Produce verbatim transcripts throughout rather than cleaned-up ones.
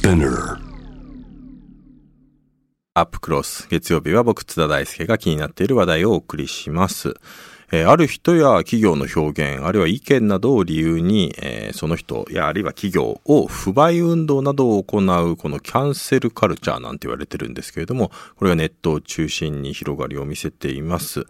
スピンナーアップクロス、月曜日は僕津田大介が気になっている話題をお送りします。えー、ある人や企業の表現あるいは意見などを理由に、えー、その人やあるいは企業を不買運動などを行うこのキャンセルカルチャーなんて言われてるんですけれども、これがネットを中心に広がりを見せています。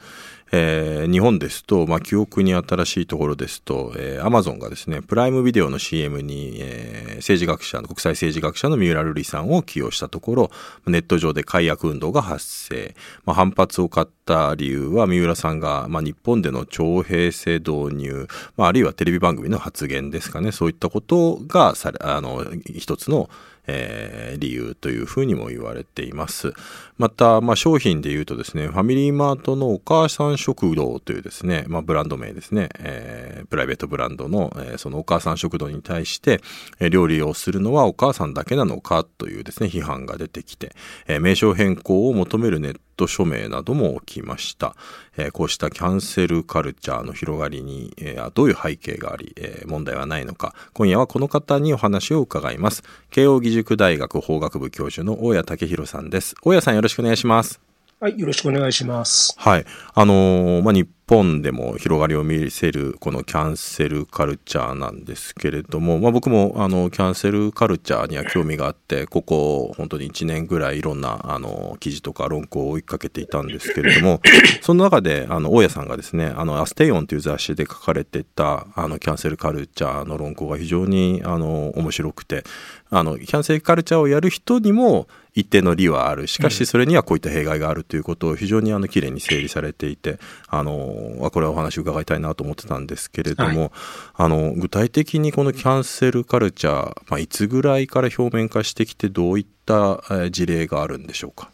えー、日本ですと、まあ、記憶に新しいところですと、えー、Amazon がですね、プライムビデオの シーエム に、えー、政治学者、国際政治学者の三浦瑠麗さんを起用したところ、ネット上で改悪運動が発生。まあ、反発を買った理由は、三浦さんが、まあ、日本での徴兵制導入、まあ、あるいはテレビ番組の発言ですかね、そういったことがされ、あの、一つのえー、理由というふうにも言われています。また、まあ、商品でいうとですね、ファミリーマートのお母さん食堂というですね、まあ、ブランド名ですね、えー、プライベートブランドの、えー、そのお母さん食堂に対して、えー、料理をするのはお母さんだけなのかというですね、批判が出てきて、えー、名称変更を求めるネット署名なども起きました。えー、こうしたキャンセルカルチャーの広がりに、えー、どういう背景があり、えー、問題はないのか、今夜はこの方にお話を伺います。慶應義塾大学法学部教授の大谷武博さんです。大谷さん、よろしくお願いします。はい、よろしくお願いします。はい、あのーまあ、日本でも広がりを見せるこのキャンセルカルチャーなんですけれども、まあ、僕もあのキャンセルカルチャーには興味があって、ここ本当にいちねんぐらいいろんなあの記事とか論考を追いかけていたんですけれども、その中であの大谷さんがですね、あのアステイオンという雑誌で書かれていたあのキャンセルカルチャーの論考が非常にあの面白くて、あのキャンセルカルチャーをやる人にも一定の利はある、しかしそれにはこういった弊害があるということを非常にあの綺麗に整理されていて、あのこれはお話を伺いたいなと思ってたんですけれども、はい、あの具体的にこのキャンセルカルチャー、まあ、いつぐらいから表面化してきて、どういった事例があるんでしょうか。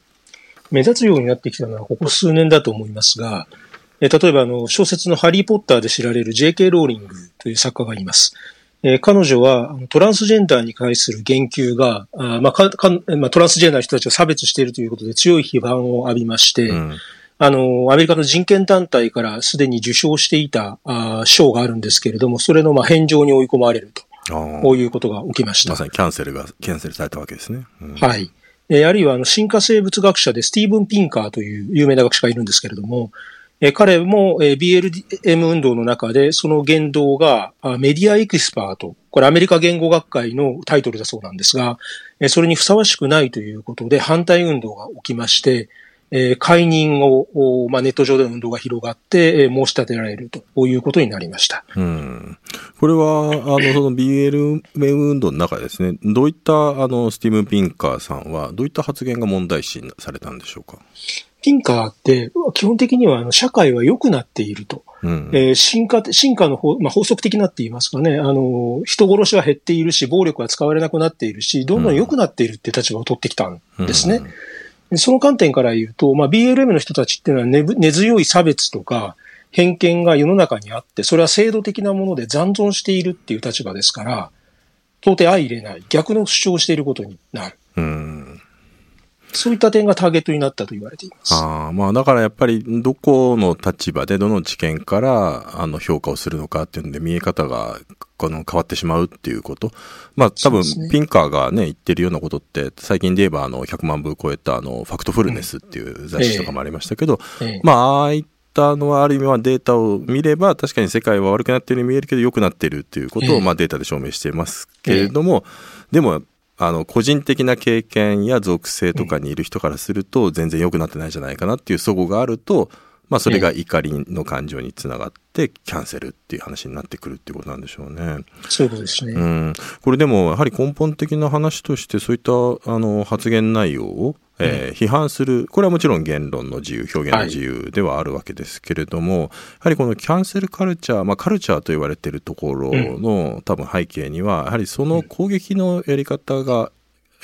目立つようになってきたのはここ数年だと思いますが、例えばあの小説のハリーポッターで知られる ジェイケー ローリングという作家がいます。えー、彼女はトランスジェンダーに対する言及が、あ、まあかかまあ、トランスジェンダーの人たちを差別しているということで強い批判を浴びまして、うん、あのアメリカの人権団体からすでに受賞していた賞があるんですけれども、それのまあ返上に追い込まれると、こういうことが起きました。まさにキャンセルがキャンセルされたわけですね。うん、はい、えー。あるいはあの進化生物学者でスティーブン・ピンカーという有名な学者がいるんですけれども、彼も ビーエルエム 運動の中でその言動がメディアエキスパート、これアメリカ言語学会のタイトルだそうなんですが、それにふさわしくないということで反対運動が起きまして、解任を、まあ、ネット上での運動が広がって申し立てられるということになりました。うん、これはあのその ビーエルエム 運動の中でですね、どういったあのスティーブン・ピンカーさんはどういった発言が問題視されたんでしょうか。ピンカーって基本的には社会は良くなっていると、うんえー、進化、進化の法、まあ、法則的なって言いますかね、あの人殺しは減っているし、暴力は使われなくなっているし、どんどん良くなっているって立場を取ってきたんですね。うん、その観点から言うと、まあ、ビーエルエム の人たちっていうのは 根, 根強い差別とか偏見が世の中にあって、それは制度的なもので残存しているっていう立場ですから、到底相入れない逆の主張をしていることになる。うんそういった点がターゲットになったと言われています。あ、まあ、だからやっぱりどこの立場でどの知見からあの評価をするのかっていうので見え方がこの変わってしまうっていうこと、まあ多分ピンカーがね言ってるようなことって最近で言えばあのひゃくまんぶ超えたあのファクトフルネスっていう雑誌とかもありましたけど、うんえーえー、まあああいったのはある意味はデータを見れば確かに世界は悪くなっているように見えるけど良くなっているっていうことをまあデータで証明していますけれども、えーえー、でもあの個人的な経験や属性とかにいる人からすると全然良くなってないじゃないかなっていう齟齬があると、まあ、それが怒りの感情につながってキャンセルっていう話になってくるっていうことなんでしょうね。そういうことですね。うん、これでもやはり根本的な話として、そういったあの発言内容をえー、批判する、これはもちろん言論の自由、表現の自由ではあるわけですけれども、はい、やはりこのキャンセルカルチャー、まあ、カルチャーと言われているところの、うん、多分背景にはやはりその攻撃のやり方が、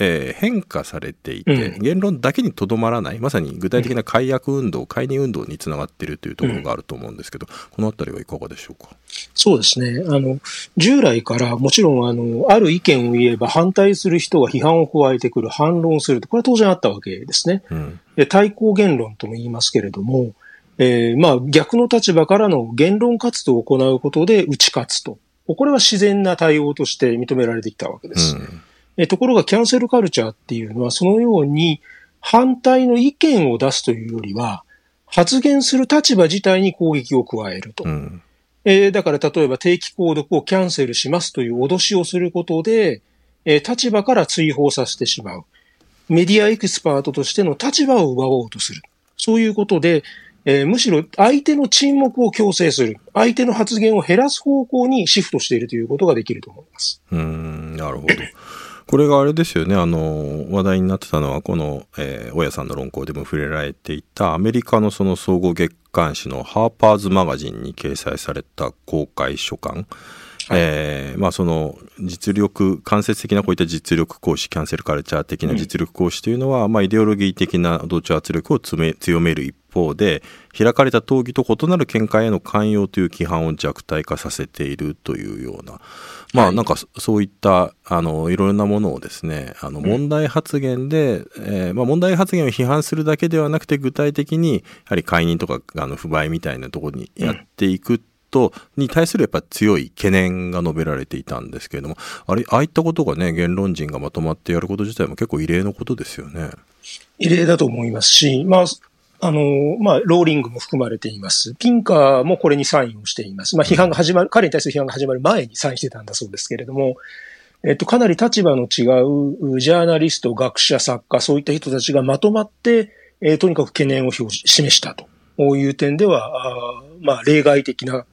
えー、変化されていて、うん、言論だけにとどまらない、まさに具体的な改悪運動、うん、解任運動につながっているというところがあると思うんですけど、このあたりはいかがでしょうか。そうですね、あの従来からもちろん あの、ある意見を言えば反対する人が批判を加えてくる、反論すると、これは当然あったわけですね。うん、で対抗言論とも言いますけれども、えーまあ、逆の立場からの言論活動を行うことで打ち勝つと、これは自然な対応として認められてきたわけです。うんえー、ところがキャンセルカルチャーっていうのはそのように反対の意見を出すというよりは発言する立場自体に攻撃を加えると、うん、えー、だから例えば定期購読をキャンセルしますという脅しをすることで、えー、立場から追放させてしまう、メディアエキスパートとしての立場を奪おうとする、そういうことで、えー、むしろ相手の沈黙を強制する、相手の発言を減らす方向にシフトしているということができると思います。うーん、なるほど。これがあれですよね、あの話題になってたのはこの、えー、大家さんの論考でも触れられていたアメリカのその総合月刊誌のハーパーズマガジンに掲載された公開書簡、はい、えー、まあその実力、間接的なこういった実力行使、キャンセルカルチャー的な実力行使というのは、うん、まあイデオロギー的な同調圧力を強める一方で、開かれた討議と異なる見解への寛容という規範を弱体化させているというような、まあなんかそういったあのいろいろなものをですね、あの問題発言で、うん、えー、まあ問題発言を批判するだけではなくて、具体的にやはり解任とかあの不買みたいなところにやっていく、うん、に対するやっぱ強い懸念が述べられていたんですけれども、あれ、ああいったことがね、言論人がまとまってやること自体も結構異例のことですよね。異例だと思いますし、まあ、あの、まあ、ローリングも含まれています。ピンカーもこれにサインをしています。まあ、批判が始まる、彼に対する批判が始まる前にサインしてたんだそうですけれども、えっと、かなり立場の違うジャーナリスト、学者、作家、そういった人たちがまとまって、えー、とにかく懸念を表示、示したと。こういう点では、あ、まあ、例外的な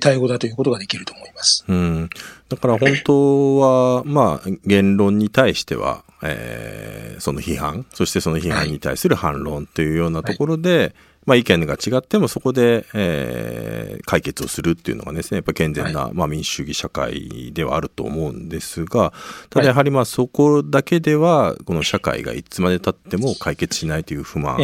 対応だということができると思います。うん、だから本当は、まあ、言論に対しては、えー、その批判、そしてその批判に対する反論というようなところで、はい、まあ、意見が違ってもそこで、えー、解決をするっていうのがですね、やっぱり健全な、はい、まあ、民主主義社会ではあると思うんですが、ただやはりまあそこだけではこの社会がいつまで経っても解決しないという不満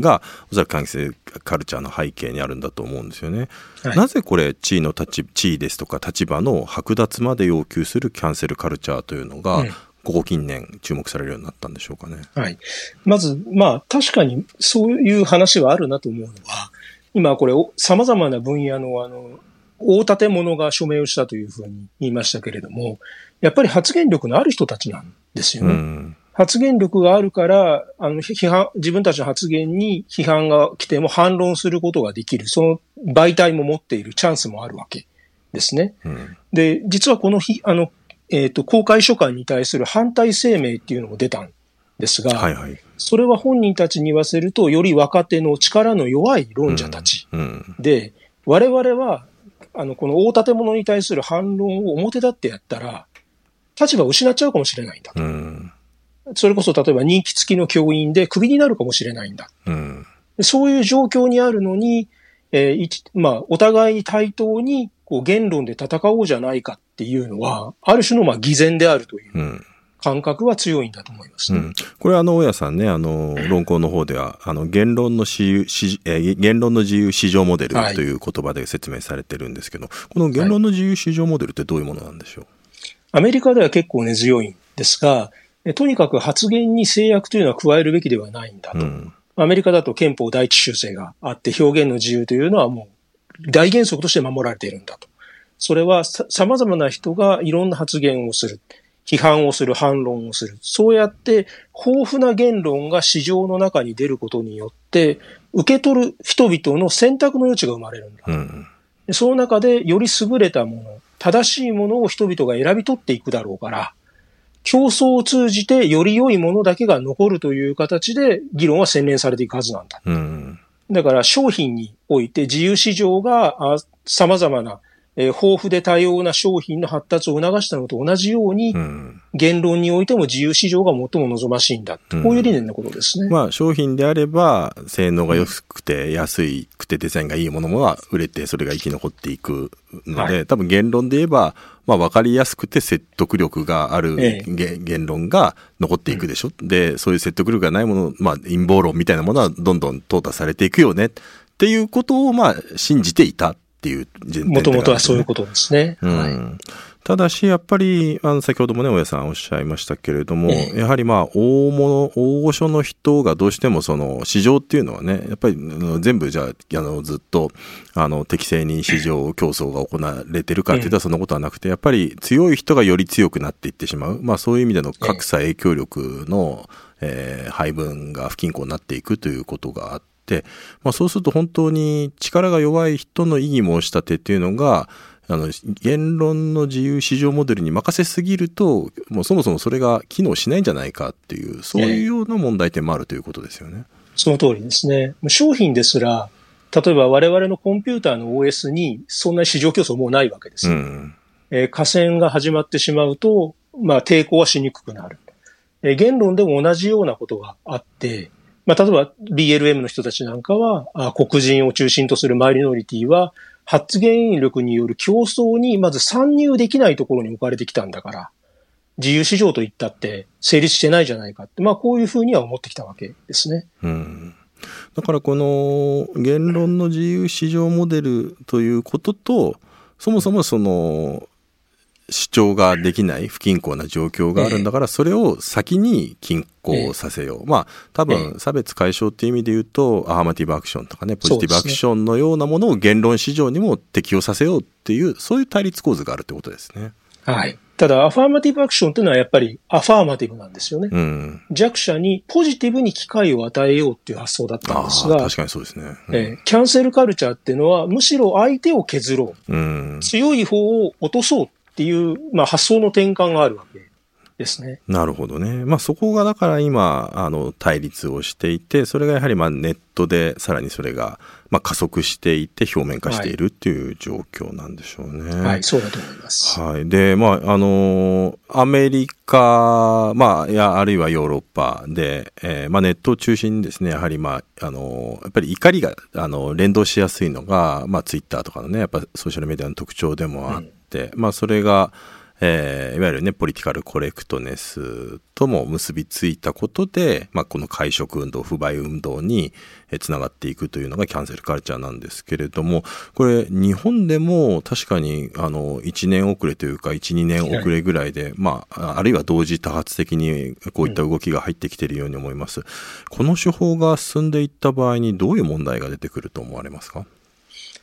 がおそらく関係カルチャーの背景にあるんだと思うんですよね、はい、なぜこれ地位の立地位ですとか立場の剥奪まで要求するキャンセルカルチャーというのが、うん、ここ近年注目されるようになったんでしょうかね。はい。まず、まあ確かにそういう話はあるなと思うのは、今これ様々な分野のあの、大建物が署名をしたというふうに言いましたけれども、やっぱり発言力のある人たちなんですよね。うん、発言力があるから、あの、批判、自分たちの発言に批判が来ても反論することができる、その媒体も持っているチャンスもあるわけですね。うん、で、実はこの日、あの、えっと、公開書簡に対する反対声明っていうのも出たんですが、はいはい、それは本人たちに言わせると、より若手の力の弱い論者たちで、うんうん、我々は、あの、この大建物に対する反論を表立ってやったら、立場を失っちゃうかもしれないんだと。うん、それこそ、例えば任期付きの教員でクビになるかもしれないんだ。うん、そういう状況にあるのに、えー、まあ、お互いに対等に、こう、言論で戦おうじゃないかっていうのは、ある種のまあ偽善であるという感覚は強いんだと思います、ね、うんうん、これはあの、大家さんね、あの、論考の方では、あの、言論の自由、しえー、言論の自由市場モデルという言葉で説明されてるんですけど、はい、この言論の自由市場モデルってどういうものなんでしょう、はい、アメリカでは結構根強いんですが、とにかく発言に制約というのは加えるべきではないんだと。うん、アメリカだと憲法第一修正があって、表現の自由というのはもう、大原則として守られているんだと。それはさ、様々な人がいろんな発言をする、批判をする、反論をする。そうやって豊富な言論が市場の中に出ることによって、受け取る人々の選択の余地が生まれるんだと。うん、その中でより優れたもの、正しいものを人々が選び取っていくだろうから、競争を通じてより良いものだけが残るという形で議論は洗練されていくはずなんだ。うんだから商品において自由市場が様々な、えー、豊富で多様な商品の発達を促したのと同じように、うん、言論においても自由市場が最も望ましいんだ、うん、こういう理念のことですね。まあ商品であれば性能が良くて安くてデザインがいいものは売れてそれが生き残っていくので、はい、多分言論で言えばまあ分かりやすくて説得力がある、ええ、言論が残っていくでしょ、うん、でそういう説得力がないもの、まあ陰謀論みたいなものはどんどん淘汰されていくよねっていうことをまあ信じていたっていう、ね、もともとはそういうことですね。うん、はい、ただしやっぱりあの先ほどもね大家さんおっしゃいましたけれども、ええ、やはりまあ大物大御所の人がどうしてもその市場っていうのはねやっぱり全部じゃあ、 あのずっとあの適正に市場競争が行われてるかっていったらそんなことはなくて、やっぱり強い人がより強くなっていってしまう、まあ、そういう意味での格差影響力の、えー、配分が不均衡になっていくということがあって。でまあ、そうすると本当に力が弱い人の異議申し立てというのがあの言論の自由市場モデルに任せすぎるともうそもそもそれが機能しないんじゃないかっていうそういうような問題点もあるということですよね。その通りですね。商品ですら例えば我々のコンピューターの オーエス にそんな市場競争もうないわけです、うんえー、下線が始まってしまうと、まあ、抵抗はしにくくなる、えー、言論でも同じようなことがあってまあ、例えば ビーエルエム の人たちなんかはあ、黒人を中心とするマイノリティは発言力による競争にまず参入できないところに置かれてきたんだから、自由市場といったって成立してないじゃないかって、まあこういうふうには思ってきたわけですね。うん。だからこの言論の自由市場モデルということと、そもそもその、主張ができない不均衡な状況があるんだから、それを先に均衡させよう。まあ多分差別解消っていう意味で言うとアファマティブアクションとかねポジティブアクションのようなものを言論市場にも適用させようっていうそういう対立構図があるってことですね。はい。ただアファマティブアクションっていうのはやっぱりアファーマティブなんですよね。うん、弱者にポジティブに機会を与えようっていう発想だったんですが、確かにそうですね、うんえー。キャンセルカルチャーっていうのはむしろ相手を削ろう、うん、強い方を落とそう。っていう、まあ、発想の転換があるわけですね。なるほどね。まあ、そこがだから今あの対立をしていて、それがやはりまあネットでさらにそれがまあ加速していて表面化しているっていう状況なんでしょうね。はい、はい、そうだと思います。はい。で、まああのアメリカ、まあいやあるいはヨーロッパで、えー、まあネットを中心にですね、やはりまああのやっぱり怒りがあの連動しやすいのがまあツイッターとかのね、やっぱソーシャルメディアの特徴でもあって。うんまあ、それが、えー、いわゆるねポリティカルコレクトネスとも結びついたことで、まあ、この会食運動不買運動につながっていくというのがキャンセルカルチャーなんですけれども、これ日本でも確かにあのいちねん遅れというか いちにねん遅れぐらいで、まあ、あるいは同時多発的にこういった動きが入ってきているように思います、うん、この手法が進んでいった場合にどういう問題が出てくると思われますか？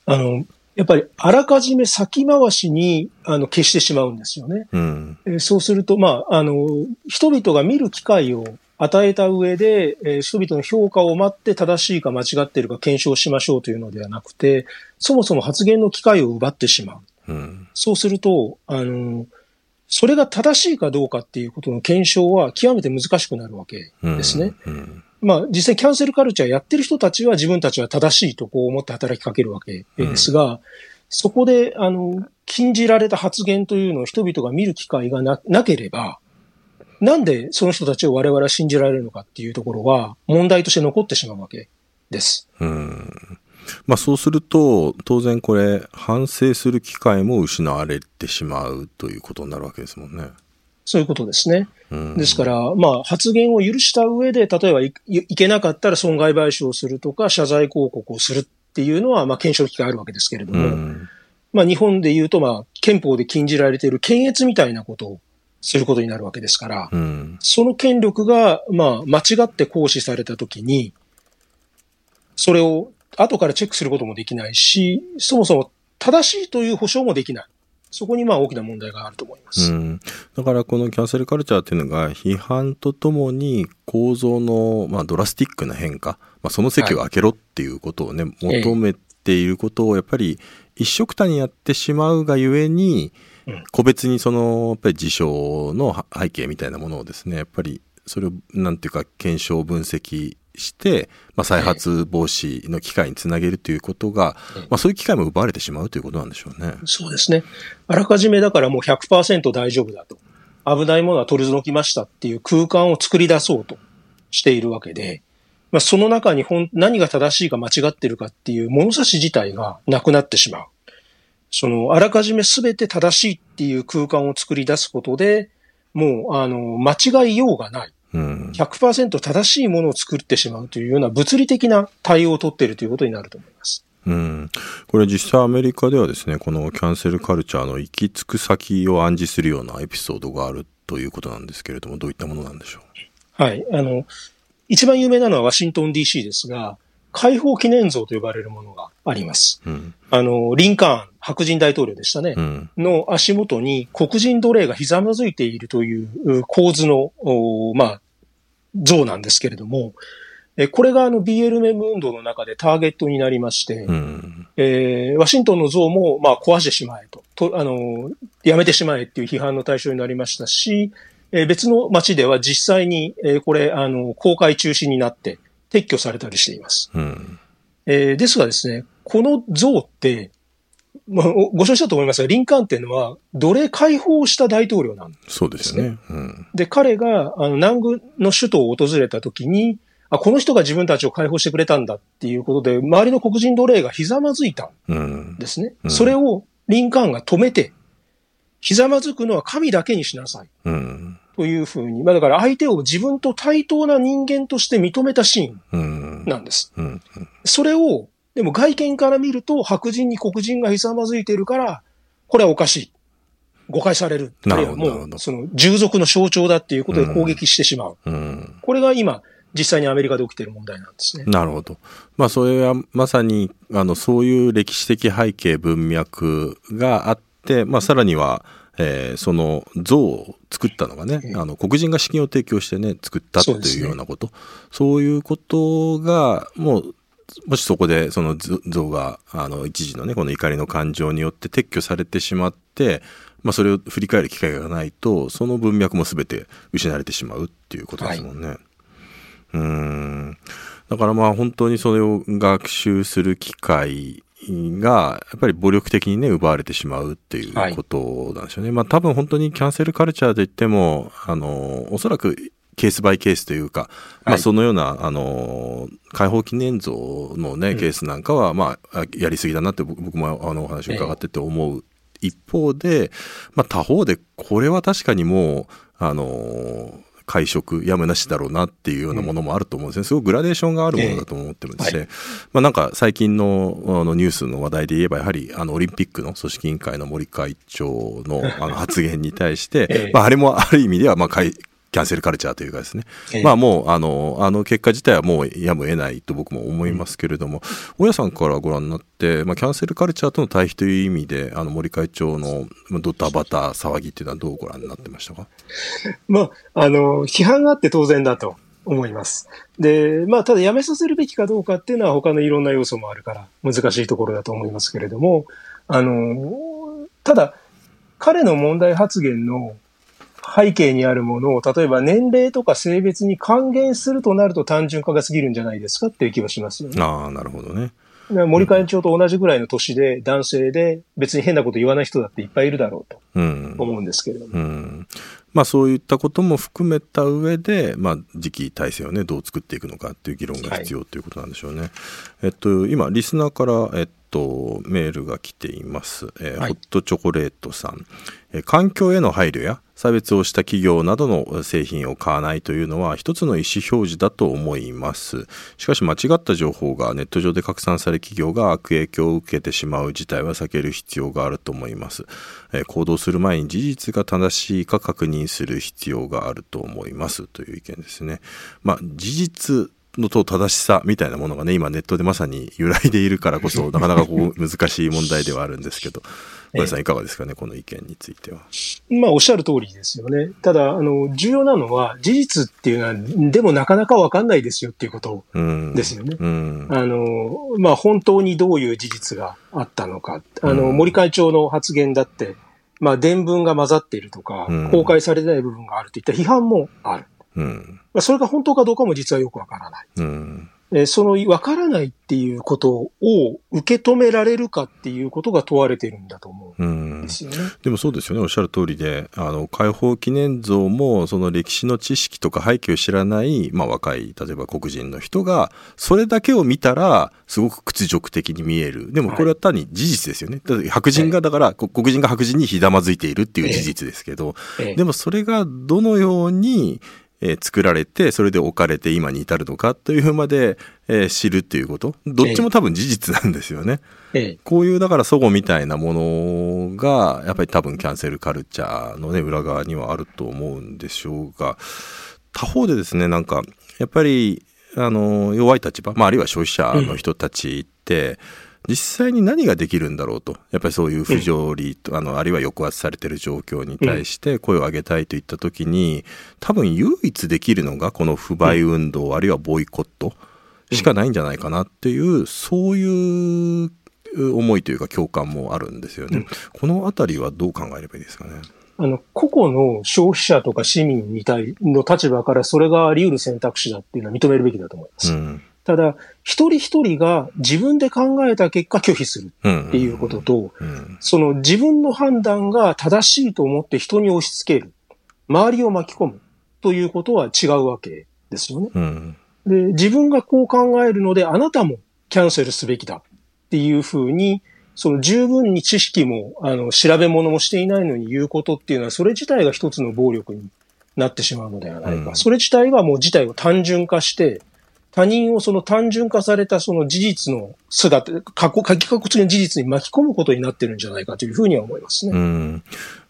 あのやっぱりあらかじめ先回しにあの消してしまうんですよね。うん、えー、そうすると、まあ、あの、人々が見る機会を与えた上で、えー、人々の評価を待って正しいか間違っているか検証しましょうというのではなくて、そもそも発言の機会を奪ってしまう。うん、そうすると、あの、それが正しいかどうかっていうことの検証は極めて難しくなるわけですね。うんうんまあ実際キャンセルカルチャーやってる人たちは自分たちは正しいとこう思って働きかけるわけですが、うん、そこであの禁じられた発言というのを人々が見る機会が な, なければ、なんでその人たちを我々は信じられるのかっていうところは問題として残ってしまうわけです。うんまあ、そうすると当然これ反省する機会も失われてしまうということになるわけですもんね。そういうことですね。ですから、まあ、発言を許した上で、例えば い, いけなかったら損害賠償をするとか、謝罪広告をするっていうのは、まあ、検証機会あるわけですけれども、うん、まあ、日本で言うと、まあ、憲法で禁じられている検閲みたいなことをすることになるわけですから、うん、その権力が、まあ、間違って行使されたときに、それを後からチェックすることもできないし、そもそも正しいという保証もできない。そこにまあ大きな問題があると思います、うん、だからこのキャンセルカルチャーっていうのが批判とともに構造のまあドラスティックな変化、まあ、その席を空けろっていうことをね、はい、求めていることをやっぱり一色単にやってしまうがゆえに、うん、個別にそのやっぱり事象の背景みたいなものをですねやっぱりそれをなんていうか検証分析して、まあ、再発防止の機会につなげるということが、はいまあ、そういう機会も奪われてしまうということなんでしょうね。そうですね。あらかじめだからもう ひゃくパーセント 大丈夫だと。危ないものは取り除きましたっていう空間を作り出そうとしているわけで、まあ、その中に本何が正しいか間違ってるかっていう物差し自体がなくなってしまう。そのあらかじめ全て正しいっていう空間を作り出すことで、もうあの間違いようがない。うん、ひゃくパーセント 正しいものを作ってしまうというような物理的な対応を取っているということになると思います。うん、これ実際アメリカではですね、このキャンセルカルチャーの行き着く先を暗示するようなエピソードがあるということなんですけれども、どういったものなんでしょう。はい、あの一番有名なのはワシントン ディーシー ですが、解放記念像と呼ばれるものがあります、うん、あのリンカーン、白人大統領でしたね、うん、の足元に黒人奴隷がひざまずいているという構図の、まあ、像なんですけれども、これがあの ビーエルエム 運動の中でターゲットになりまして、うんえー、ワシントンの像もまあ壊してしまえと、とあのやめてしまえっていう批判の対象になりましたし、えー、別の町では実際に、えー、これあの公開中止になって撤去されたりしています、うんえー、ですがですね、この像って、まあ、ご承知だと思いますが、リンカーンっていうのは奴隷解放した大統領なんですね。そうですね、うん、で彼があの南軍の首都を訪れたときに、あ、この人が自分たちを解放してくれたんだっていうことで、周りの黒人奴隷がひざまずいたんですね、うん、それをリンカーンが止めて、ひざまずくのは神だけにしなさい、うん、というふうに、まあ、だから相手を自分と対等な人間として認めたシーンなんです、うんうんうん、それをでも外見から見ると白人に黒人がひざまずいているからこれはおかしい、誤解される、あるいはもうその従属の象徴だっていうことで攻撃してしまう、うんうん、これが今実際にアメリカで起きている問題なんですね。なるほど。まあそれはまさにあのそういう歴史的背景、文脈があって、まあさらには、えー、その像を作ったのがね、あの黒人が資金を提供してね作ったっていうようなこと、そうですね、そういうことがもうもしそこでその像があの一時のねこの怒りの感情によって撤去されてしまって。まあ、それを振り返る機会がないとその文脈も全て失われてしまうっていうことですもんね、はい、うーんだからまあ本当にそれを学習する機会がやっぱり暴力的にね奪われてしまうっていうことなんでしょうね、はい、まあ多分本当にキャンセルカルチャーといってもあのおそらくケースバイケースというか、まあ、そのような、はい、あの解放記念像の、ね、ケースなんかは、まあ、やりすぎだなって僕もあのお話を伺ってて思う、えー一方で、まあ、他方でこれは確かにもう、あのー、会食やむなしだろうなっていうようなものもあると思うんですね、うん、すごくグラデーションがあるものだと思ってるんですね、えーはいまあ、なんか最近 の, あのニュースの話題で言えばやはりあのオリンピックの組織委員会の森会長 の, あの発言に対して、えーまあ、あれもある意味ではまあ会キャンセルカルチャーというかですね、えー、まあもうあのあの結果自体はもうやむを得ないと僕も思いますけれども、大家さんからご覧になって、まあ、キャンセルカルチャーとの対比という意味であの森会長のドタバタ騒ぎというのはどうご覧になってましたか。まあ、あの批判があって当然だと思います。で、まあ、ただやめさせるべきかどうかっていうのは他のいろんな要素もあるから難しいところだと思いますけれども、あのただ彼の問題発言の背景にあるものを例えば年齢とか性別に還元するとなると単純化が過ぎるんじゃないですかっていう気はしますよね。ああ、なるほどね。森会長と同じぐらいの年で男性で別に変なこと言わない人だっていっぱいいるだろうと思うんですけれども、うんうんまあ、そういったことも含めた上で、まあ、次期体制を、ね、どう作っていくのかっていう議論が必要、はい、ということなんでしょうね、えっと、今リスナーから、えっと、メールが来ています、えーはい、ホットチョコレートさん、えー、環境への配慮や差別をした企業などの製品を買わないというのは一つの意思表示だと思います。しかし間違った情報がネット上で拡散され企業が悪影響を受けてしまう事態は避ける必要があると思います。えー、行動する前に事実が正しいか確認する必要があると思いますという意見ですね。まあ、事実のと正しさみたいなものがね今ネットでまさに揺らいでいるからこそなかなかこう難しい問題ではあるんですけど、小林さんいかがですかね、この意見については。まあおっしゃる通りですよね。ただあの重要なのは事実っていうのはでもなかなか分かんないですよっていうことですよね、うんうん、あのまあ本当にどういう事実があったのか、あの森会長の発言だってまあ伝聞が混ざっているとか公開されてない部分があるといった批判もある、うんまあ、それが本当かどうかも実はよくわからない、うんえー、そのわからないっていうことを受け止められるかっていうことが問われているんだと思うんですよね、うん、でもそうですよね、おっしゃる通りで、あの解放記念像もその歴史の知識とか背景を知らない、まあ、若い例えば黒人の人がそれだけを見たらすごく屈辱的に見える。でもこれは単に事実ですよね、はい、白人がだから、はい、黒人が白人にひざまずいているっていう事実ですけど、ええええ、でもそれがどのようにえー、作られてそれで置かれて今に至るのかというまで、えー、知るっていうこと、どっちも多分事実なんですよね、ええ、こういうだから齟齬みたいなものがやっぱり多分キャンセルカルチャーの、ね、裏側にはあると思うんでしょうが、他方でですね、なんかやっぱりあの弱い立場、まあ、あるいは消費者の人たちって、うん、実際に何ができるんだろうと、やっぱりそういう不条理と、うん、あのあるいは抑圧されている状況に対して声を上げたいといったときに、多分唯一できるのがこの不買運動、うん、あるいはボイコットしかないんじゃないかなっていう、うん、そういう思いというか共感もあるんですよね、うん、このあたりはどう考えればいいですかね。あの個々の消費者とか市民に対の立場からそれがあり得る選択肢だっていうのは認めるべきだと思います、うん、ただ一人一人が自分で考えた結果拒否するっていうことと、その自分の判断が正しいと思って人に押し付ける、周りを巻き込むということは違うわけですよね、うん、で自分がこう考えるのであなたもキャンセルすべきだっていうふうに、その十分に知識もあの調べ物もしていないのに言うことっていうのは、それ自体が一つの暴力になってしまうのではないか、うん、それ自体がもう事態を単純化して他人をその単純化されたその事実の姿、過去、過去の事実に巻き込むことになってるんじゃないかというふうには思いますね。うん。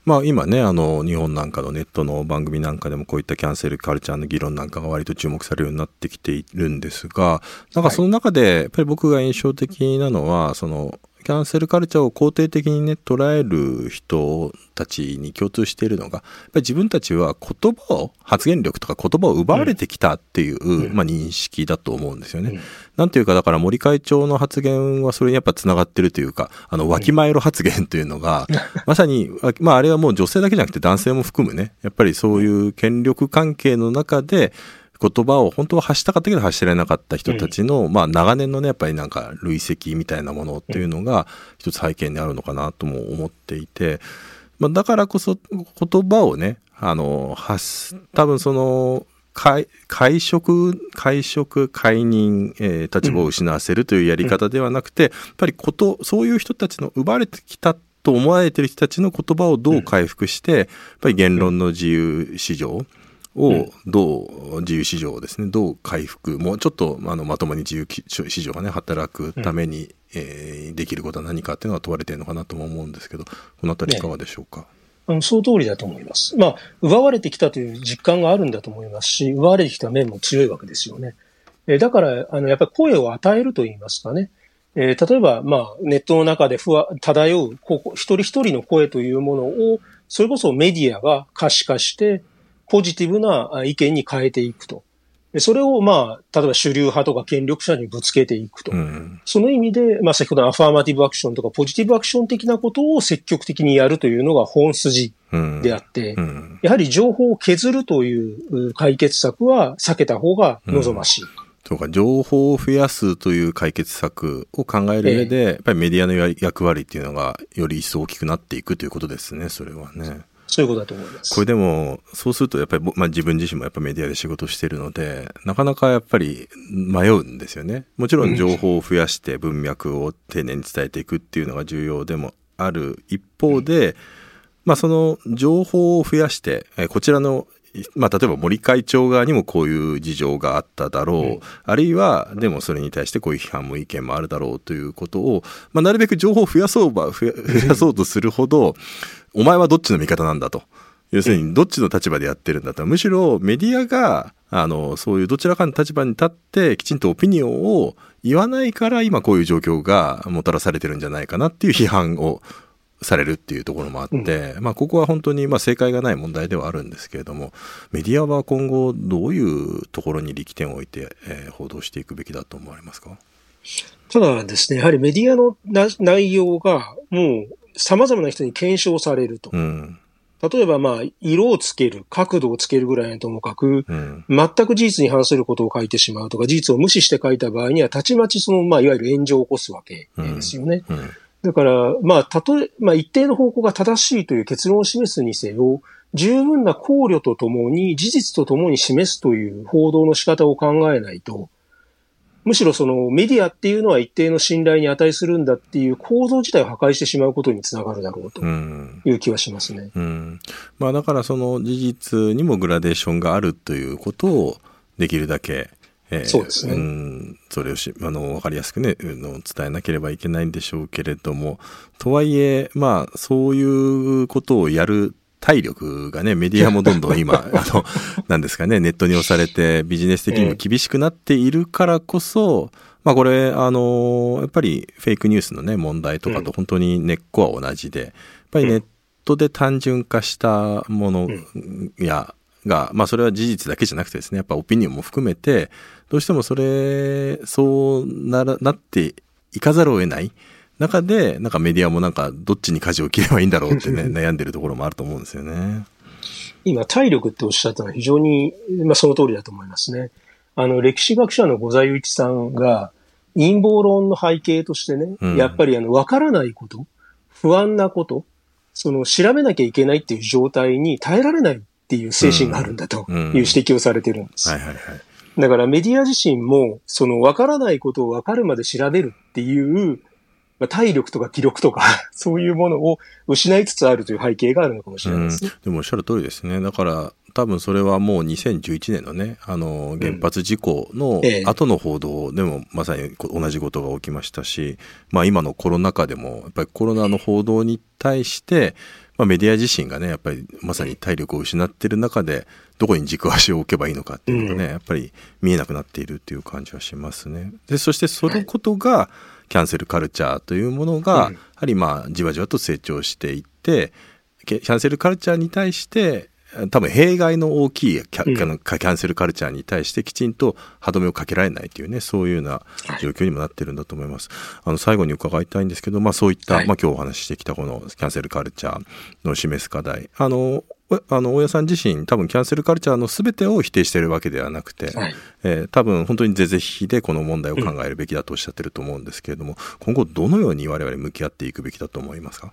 まあ今ね、あの、日本なんかのネットの番組なんかでもこういったキャンセルカルチャーの議論なんかが割と注目されるようになってきているんですが、なんかその中で、やっぱり僕が印象的なのは、その、キャンセルカルチャーを肯定的にね捉える人たちに共通しているのが、やっぱり自分たちは言葉を発言力とか言葉を奪われてきたっていう、うん、まあ、認識だと思うんですよね、うん、なんていうかだから森会長の発言はそれにやっぱつながってるというか、あのわきまえろ発言というのが、うん、まさに、まあ、あれはもう女性だけじゃなくて男性も含むね、やっぱりそういう権力関係の中で言葉を本当は発したかったけど発してられなかった人たちの、うん、まあ長年のねやっぱりなんか累積みたいなものっていうのが一つ背景にあるのかなとも思っていて、まあ、だからこそ言葉をねあの発す、多分その会食会食解任、えー、立場を失わせるというやり方ではなくて、やっぱりことそういう人たちの奪われてきたと思われている人たちの言葉をどう回復して、やっぱり言論の自由市場をどう自由市場をですねどう回復、もうちょっとあのまともに自由市場がね働くために、うん、えー、できることは何かっていうのは問われているのかなとも思うんですけど、このあたりいかがでしょうか。ね、あのその通りだと思います、まあ、奪われてきたという実感があるんだと思いますし、奪われてきた面も強いわけですよね。えー、だからあのやっぱり声を与えるといいますかね、えー、例えば、まあ、ネットの中でふわ漂うここ一人一人の声というものをそれこそメディアが可視化してポジティブな意見に変えていくと。それを、まあ、例えば主流派とか権力者にぶつけていくと。うん、その意味で、まあ、先ほどのアファーマティブアクションとかポジティブアクション的なことを積極的にやるというのが本筋であって、うんうん、やはり情報を削るという解決策は避けた方が望ましい。うん、そうか、情報を増やすという解決策を考える上で、えー、やっぱりメディアの役割っていうのがより一層大きくなっていくということですね、それはね。そういうことだと思います。これでもそうするとやっぱり、まあ、自分自身もやっぱメディアで仕事しているので、なかなかやっぱり迷うんですよね。もちろん情報を増やして文脈を丁寧に伝えていくっていうのが重要でもある一方で、まあ、その情報を増やしてこちらの、まあ、例えば森会長側にもこういう事情があっただろう、うん、あるいはでもそれに対してこういう批判も意見もあるだろうということを、まあ、なるべく情報を増やそうば増や、増やそうとするほど、うん、お前はどっちの味方なんだと、要するにどっちの立場でやってるんだと、むしろメディアがあのそういうどちらかの立場に立ってきちんとオピニオンを言わないから今こういう状況がもたらされてるんじゃないかなっていう批判をされるっていうところもあって、まあ、ここは本当にまあ正解がない問題ではあるんですけれども、メディアは今後どういうところに力点を置いて、えー、報道していくべきだと思われますか。ただですね、やはりメディアの内容がもう様々な人に検証されると、うん、例えばまあ色をつける角度をつけるぐらいのともかく、うん、全く事実に反することを書いてしまうとか事実を無視して書いた場合にはたちまちそのまあいわゆる炎上を起こすわけですよね、うんうん、だから、まあ、たとえ、まあ、一定の方向が正しいという結論を示すにせよ、十分な考慮とともに、事実とともに示すという報道の仕方を考えないと、むしろそのメディアっていうのは一定の信頼に値するんだっていう構造自体を破壊してしまうことにつながるだろうという気はしますね。うんうん、まあだからその事実にもグラデーションがあるということをできるだけ、えー、そうですね。うん、それをしあの分かりやすくね伝えなければいけないんでしょうけれども、とはいえまあそういうことをやる。体力がね、メディアもどんどん今、あの、なんですかね、ネットに押されてビジネス的にも厳しくなっているからこそ、ええ、まあこれ、あの、やっぱりフェイクニュースのね、問題とかと本当に根っこは同じで、やっぱりネットで単純化したものや、が、まあそれは事実だけじゃなくてですね、やっぱオピニオンも含めて、どうしてもそれ、そうなら、なっていかざるを得ない。中でなんかメディアもなんかどっちに舵を切ればいいんだろうって、ね、悩んでるところもあると思うんですよね。今体力っておっしゃったのは非常に、まあ、その通りだと思いますね。あの歴史学者の五座祐一さんが陰謀論の背景としてね、うん、やっぱりあの分からないこと、不安なこと、その調べなきゃいけないっていう状態に耐えられないっていう精神があるんだという指摘をされてるんです。だからメディア自身もその分からないことを分かるまで調べるっていう体力とか気力とかそういうものを失いつつあるという背景があるのかもしれないですね。うん、でもおっしゃる通りですね。だから多分それはもうにせんじゅういちねんのね、あの原発事故の後の報道でもまさに同じことが起きましたし、まあ今のコロナ禍でもやっぱりコロナの報道に対して、まあ、メディア自身がねやっぱりまさに体力を失っている中でどこに軸足を置けばいいのかっていうのがね、うん、やっぱり見えなくなっているっていう感じはしますね。でそしてそのことが、はいキャンセルカルチャーというものがやはりまあじわじわと成長していって、キャンセルカルチャーに対して多分弊害の大きいキャ、うん、キャンセルカルチャーに対してきちんと歯止めをかけられないというねそういうような状況にもなってるんだと思います。あの最後に伺いたいんですけど、まあ、そういった、はいまあ、今日お話ししてきたこのキャンセルカルチャーの示す課題あのあの大家さん自身多分キャンセルカルチャーの全てを否定しているわけではなくて、はいえー、多分本当に是々非々でこの問題を考えるべきだとおっしゃってると思うんですけれども、うん、今後どのように我々向き合っていくべきだと思いますか？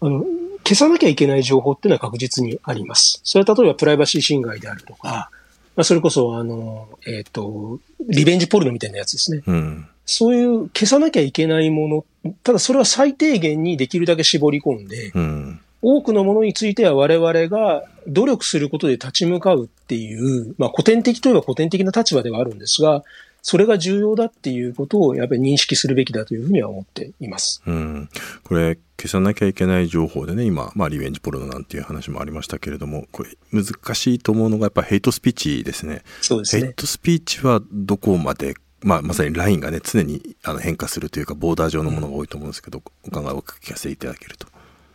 あの消さなきゃいけない情報っていうのは確実にあります。それは例えばプライバシー侵害であるとか、まあ、それこそあの、えーと、リベンジポルノみたいなやつですね、うん、そういう消さなきゃいけないものただそれは最低限にできるだけ絞り込んで、うん多くのものについては我々が努力することで立ち向かうっていう、まあ古典的といえば古典的な立場ではあるんですが、それが重要だっていうことをやっぱり認識するべきだというふうには思っています。うん。これ消さなきゃいけない情報でね、今、まあリベンジポルノなんていう話もありましたけれども、これ難しいと思うのがやっぱヘイトスピーチですね。そうですね。ヘイトスピーチはどこまでまあ、まさにラインがね、常にあの変化するというかボーダー上のものが多いと思うんですけど、お考えを聞かせていただけると。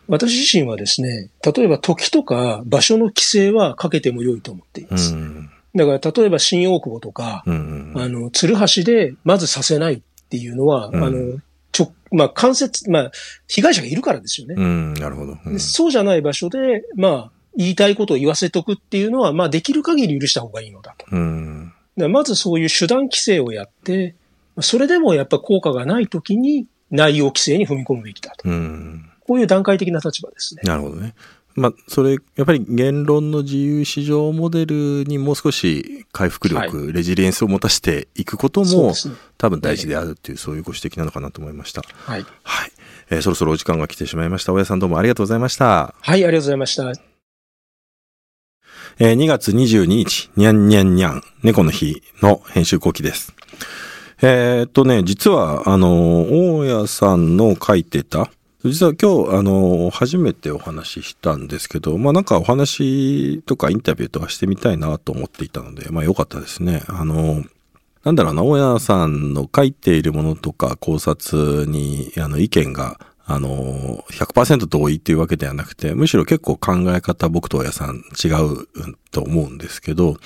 私自身はですね、例えば時とか場所の規制はかけても良いと思っています。うん、だから例えば新大久保とか、うん、あの、鶴橋でまずさせないっていうのは、うん、あの、ちょ、まあ、間接、まあ、被害者がいるからですよね。うん、なるほど、うん。そうじゃない場所で、まあ、言いたいことを言わせとくっていうのは、まあ、できる限り許した方がいいのだと。うん、だからまずそういう手段規制をやって、それでもやっぱ効果がないときに内容規制に踏み込むべきだと。うんこういう段階的な立場ですね。なるほどね。まあ、それ、やっぱり言論の自由市場モデルにもう少し回復力、はい、レジリエンスを持たせていくことも、ね、多分大事であるっていう、そういうご指摘なのかなと思いました。はい。はい。えー、そろそろお時間が来てしまいました。大家さんどうもありがとうございました。はい、ありがとうございました。えー、にがつにじゅうににち、にゃんにゃんにゃん、猫の日の編集後期です。えー、っとね、実は、あの、大家さんの書いてた、実は今日あの初めてお話ししたんですけど、まあなんかお話とかインタビューとかしてみたいなと思っていたので、まあ良かったですね。あのなんだろうな、大家さんの書いているものとか考察にあの意見があの ひゃくパーセント 同意っていうわけではなくて、むしろ結構考え方僕と大家さん違うと思うんですけど、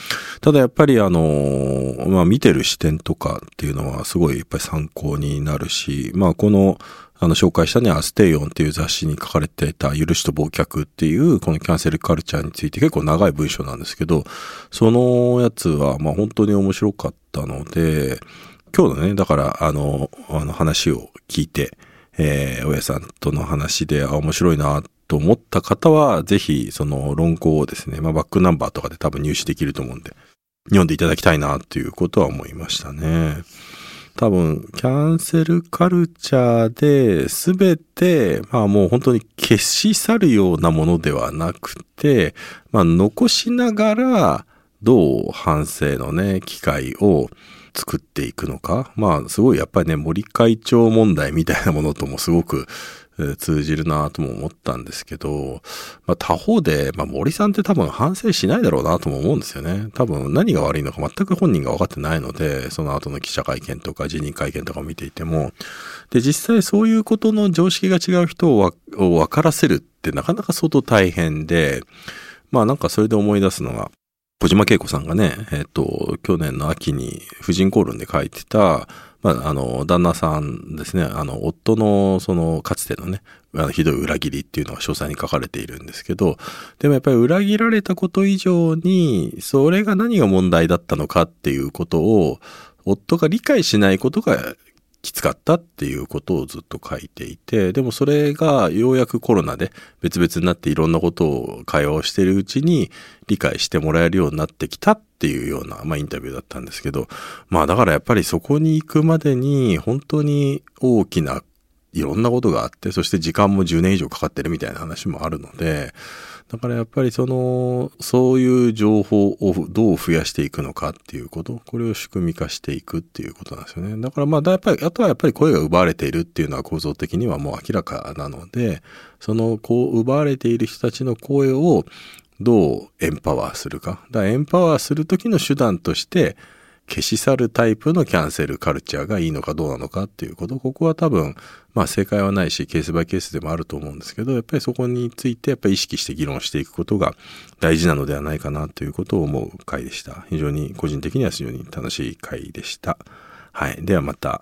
ただやっぱりあのまあ見てる視点とかっていうのはすごいやっぱり参考になるし、まあこのあの紹介したね、アステイオンっていう雑誌に書かれていた許しと忘却っていうこのキャンセルカルチャーについて結構長い文章なんですけど、そのやつはまあ本当に面白かったので、今日のね、だからあの、あの話を聞いて、えー、大家さんとの話で、あ、面白いなと思った方は、ぜひその論考をですね、まあバックナンバーとかで多分入手できると思うんで、読んでいただきたいなということは思いましたね。多分キャンセルカルチャーで全て、まあ、もう本当に消し去るようなものではなくて、まあ、残しながらどう反省のね機会を作っていくのか、まあすごいやっぱりね森会長問題みたいなものともすごく通じるなとも思ったんですけど、まあ、他方で、まあ、森さんって多分反省しないだろうなとも思うんですよね。多分何が悪いのか全く本人が分かってないので、その後の記者会見とか辞任会見とかを見ていても、で実際そういうことの常識が違う人を分からせるってなかなか相当大変で、まあなんかそれで思い出すのが小島恵子さんがね、えっと去年の秋に婦人公論で書いてた、まあ、あの、旦那さんですね。あの、夫の、その、かつてのね、あのひどい裏切りっていうのが詳細に書かれているんですけど、でもやっぱり裏切られたこと以上に、それが何が問題だったのかっていうことを、夫が理解しないことがきつかったっていうことをずっと書いていて、でもそれがようやくコロナで別々になっていろんなことを会話をしているうちに理解してもらえるようになってきたっていうような、まあ、インタビューだったんですけど、まあだからやっぱりそこに行くまでに本当に大きないろんなことがあって、そして時間もじゅうねん以上かかってるみたいな話もあるので、だからやっぱりそのそういう情報をどう増やしていくのかっていうこと、これを仕組み化していくっていうことなんですよね。だからまあやっぱりあとはやっぱり声が奪われているっていうのは構造的にはもう明らかなので、そのこう奪われている人たちの声をどうエンパワーするか、だからエンパワーする時の手段として消し去るタイプのキャンセルカルチャーがいいのかどうなのかっていうこと、ここは多分まあ正解はないしケースバイケースでもあると思うんですけど、やっぱりそこについてやっぱり意識して議論していくことが大事なのではないかなということを思う回でした。非常に個人的には非常に楽しい回でした。はい、ではまた